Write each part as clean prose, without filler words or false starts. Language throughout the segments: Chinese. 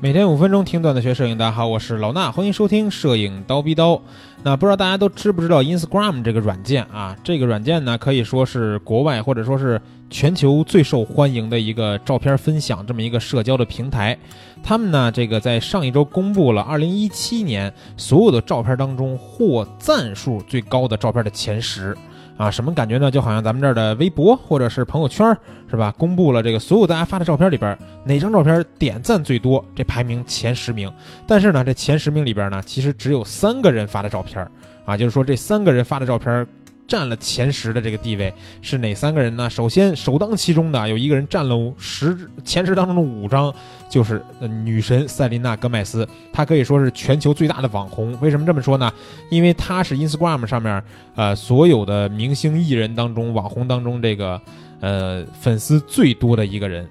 每天5分钟听段的学摄影，大家好，我是老衲，欢迎收听摄影刀逼刀。那不知道大家都知不知道 Instagram 这个软件啊？这个软件呢，可以说是国外或者说是全球最受欢迎的一个照片分享这么一个社交的平台。他们呢，这个在上一周公布了2017年所有的照片当中获赞数最高的照片的前10。啊，什么感觉呢？就好像咱们这儿的微博或者是朋友圈，是吧？公布了这个所有大家发的照片里边，哪张照片点赞最多，这排名前10名。但是呢，这前10名里边呢，其实只有3个人发的照片啊，就是说这3个人发的照片占了前10的这个地位，是哪3个人呢？首先首当其冲的有一个人占了前10当中的5张，就是女神塞琳娜·戈麦斯，她可以说是全球最大的网红。为什么这么说呢？因为她是 Instagram 上面所有的明星艺人当中、网红当中这个粉丝最多的一个人。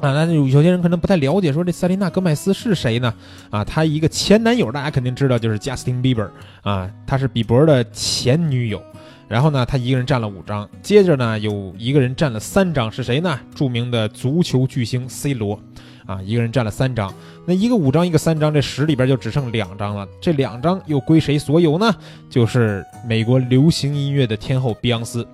啊，那有些人可能不太了解，说这塞琳娜·戈麦斯是谁呢？啊，她一个前男友大家肯定知道，就是 Justin Bieber 啊，她是比伯的前女友。然后呢，他一个人占了5张，接着呢，有一个人占了3张，是谁呢？著名的足球巨星 C 罗，啊，一个人占了3张。那一个5张，一个3张，这10里边就只剩2张了。这2张又归谁所有呢？就是美国流行音乐的天后Beyonce。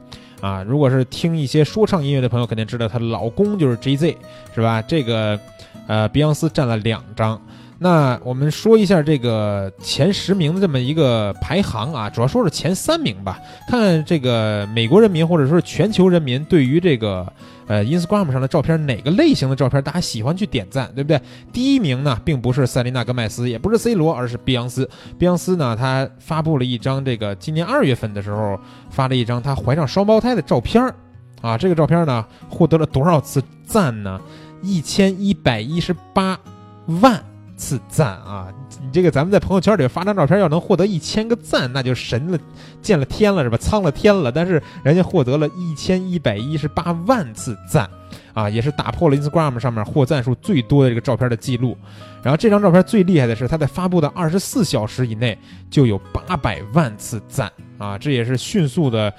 啊，如果是听一些说唱音乐的朋友，肯定知道她老公就是 JZ， 是吧？这个，Beyonce 占了2张。那我们说一下这个前10名的这么一个排行啊，主要说是前3名吧。看这个美国人民或者说是全球人民对于这个Instagram 上的照片，哪个类型的照片大家喜欢去点赞，对不对？第1名呢，并不是塞琳娜·戈麦斯，也不是 C 罗，而是碧昂斯。碧昂斯呢，她发布了一张这个今年2月份的时候发了一张她怀上双胞胎的照片啊，这个照片呢获得了多少次赞呢？1118万次赞啊！你这个咱们在朋友圈里发张照片，要能获得1000个赞，那就神了，见了天了，是吧？苍了天了。但是人家获得了1118万次赞，啊，也是打破了 Instagram 上面获赞数最多的这个照片的记录。然后这张照片最厉害的是，它在发布的24小时以内就有800万次赞啊！这也是迅速的，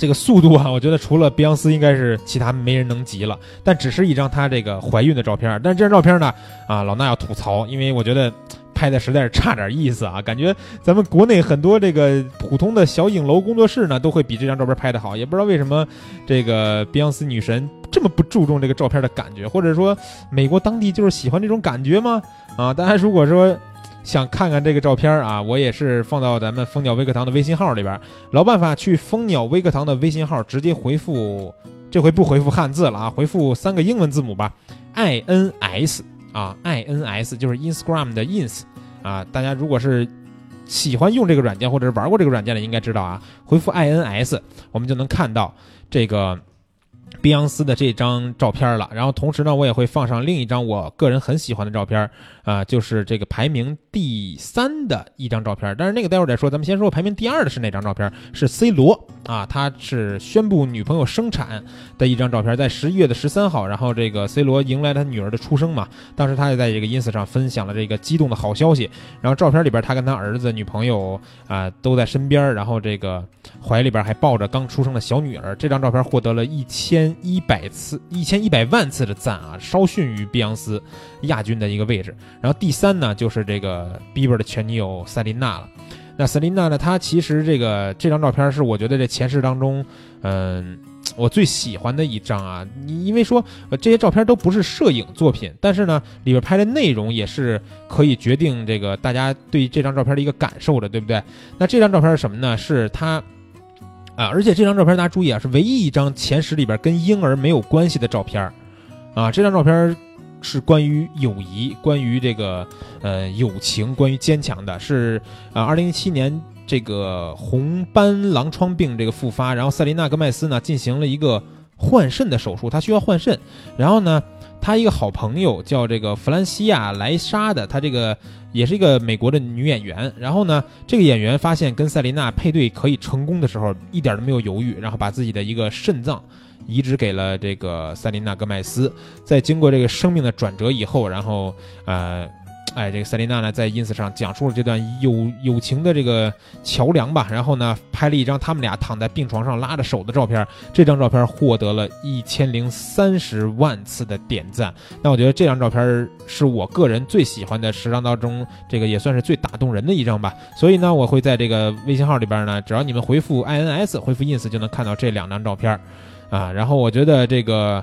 这个速度啊，我觉得除了碧昂斯应该是其他没人能及了。但只是一张她这个怀孕的照片，但是这张照片呢，啊，老衲要吐槽，因为我觉得拍的实在是差点意思啊，感觉咱们国内很多这个普通的小影楼工作室呢，都会比这张照片拍得好，也不知道为什么这个碧昂斯女神这么不注重这个照片的感觉，或者说美国当地就是喜欢这种感觉吗？啊，大家如果说想看看这个照片啊，我也是放到咱们蜂鸟微课堂的微信号里边，老办法，去蜂鸟微课堂的微信号直接回复，这回不回复汉字了啊，回复3个英文字母吧 ，INS 啊 ，INS 就是 Instagram 的 ins 啊，大家如果是喜欢用这个软件或者是玩过这个软件的，应该知道啊，回复 INS 我们就能看到这个碧昂斯的这张照片了。然后同时呢，我也会放上另一张我个人很喜欢的照片啊，就是这个排名第3的一张照片，但是那个待会儿再说，咱们先说排名第2的是哪张照片，是 C 罗啊，他是宣布女朋友生产的一张照片，在11月13号，然后这个 C 罗迎来他女儿的出生嘛，当时他也在这个 ins 上分享了这个激动的好消息。然后照片里边他跟他儿子、女朋友啊都在身边，然后这个怀里边还抱着刚出生的小女儿。这张照片获得了1100万次的赞啊，稍逊于碧昂斯亚军的一个位置。然后第3呢，就是这个 Bieber 的前女友塞琳娜了。那塞琳娜呢，她其实这张照片是我觉得这前10当中，我最喜欢的一张啊。因为说这些照片都不是摄影作品，但是呢里边拍的内容也是可以决定这个大家对这张照片的一个感受的，对不对？那这张照片是什么呢？是她啊，而且这张照片大家注意啊，是唯一一张前10里边跟婴儿没有关系的照片啊。这张照片是关于友谊、关于这个友情、关于坚强的，是2017年这个红斑狼疮病这个复发，然后塞琳娜·戈麦斯呢进行了一个换肾的手术，她需要换肾。然后呢，她一个好朋友叫这个弗兰西亚·莱莎的，她这个也是一个美国的女演员。然后呢，这个演员发现跟塞琳娜配对可以成功的时候，一点都没有犹豫，然后把自己的一个肾脏移植给了这个塞琳娜·戈麦斯。在经过这个生命的转折以后，然后哎，这个塞琳娜呢在 ins 上讲述了这段友情的这个桥梁吧，然后呢拍了一张他们俩躺在病床上拉着手的照片，这张照片获得了1030万次的点赞。那我觉得这张照片是我个人最喜欢的10张当中，这个也算是最打动人的一张吧。所以呢我会在这个微信号里边呢，只要你们回复 INS 回复 ins 就能看到这2张照片啊。然后我觉得这个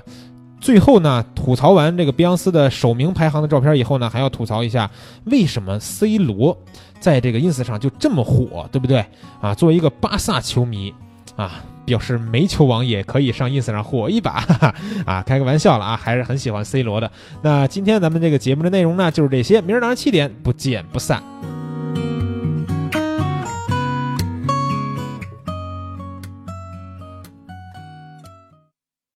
最后呢，吐槽完这个碧昂斯的首名排行的照片以后呢，还要吐槽一下为什么 C 罗在这个 ins 上就这么火，对不对啊？作为一个巴萨球迷啊，表示没球王也可以上 ins 上火一把，哈哈啊，开个玩笑了啊，还是很喜欢 C 罗的。那今天咱们这个节目的内容呢，就是这些，明儿早上7点不见不散。